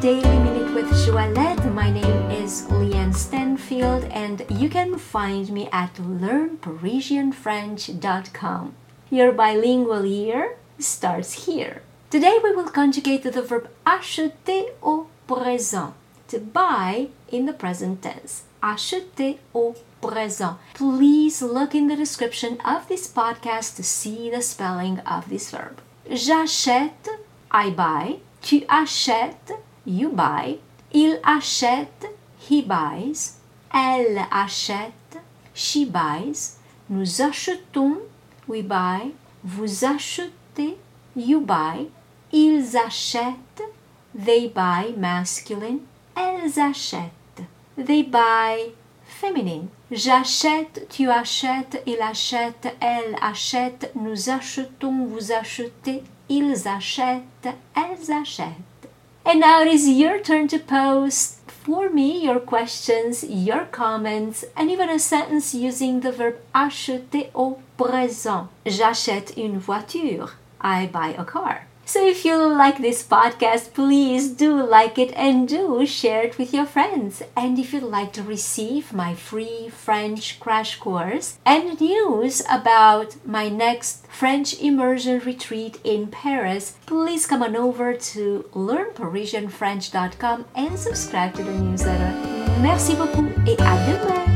Daily Minute with Joalette. My name is Leanne Stanfield and you can find me at LearnParisianFrench.com. Your bilingual year starts here. Today we will conjugate the verb acheter au présent, to buy in the present tense. Acheter au présent. Please look in the description of this podcast to see the spelling of this verb. J'achète, I buy. Tu achètes, you buy. Il achète, he buys. Elle achète, she buys. Nous achetons, we buy. Vous achetez, you buy. Ils achètent, they buy, masculine. Elles achètent, they buy, feminine. J'achète, tu achètes, il achète, elle achète. Nous achetons, vous achetez. Ils achètent, elles achètent. And now it is your turn to post for me your questions, your comments, and even a sentence using the verb acheter au présent. J'achète une voiture. I buy a car. So if you like this podcast, please do like it and do share it with your friends. And if you'd like to receive my free French crash course and news about my next French immersion retreat in Paris, please come on over to LearnParisianFrench.com and subscribe to the newsletter. Merci beaucoup et à demain!